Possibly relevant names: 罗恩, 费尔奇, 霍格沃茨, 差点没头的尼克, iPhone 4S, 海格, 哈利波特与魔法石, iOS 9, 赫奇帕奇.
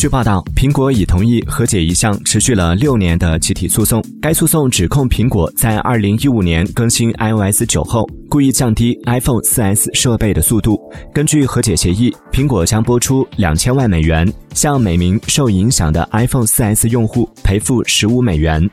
据报道，苹果已同意和解一项持续了6年的集体诉讼。该诉讼指控苹果在2015年更新 iOS 9后，故意降低 iPhone 4S 设备的速度。根据和解协议，苹果将拨出$2000万，向每名受影响的 iPhone 4S 用户赔付$15。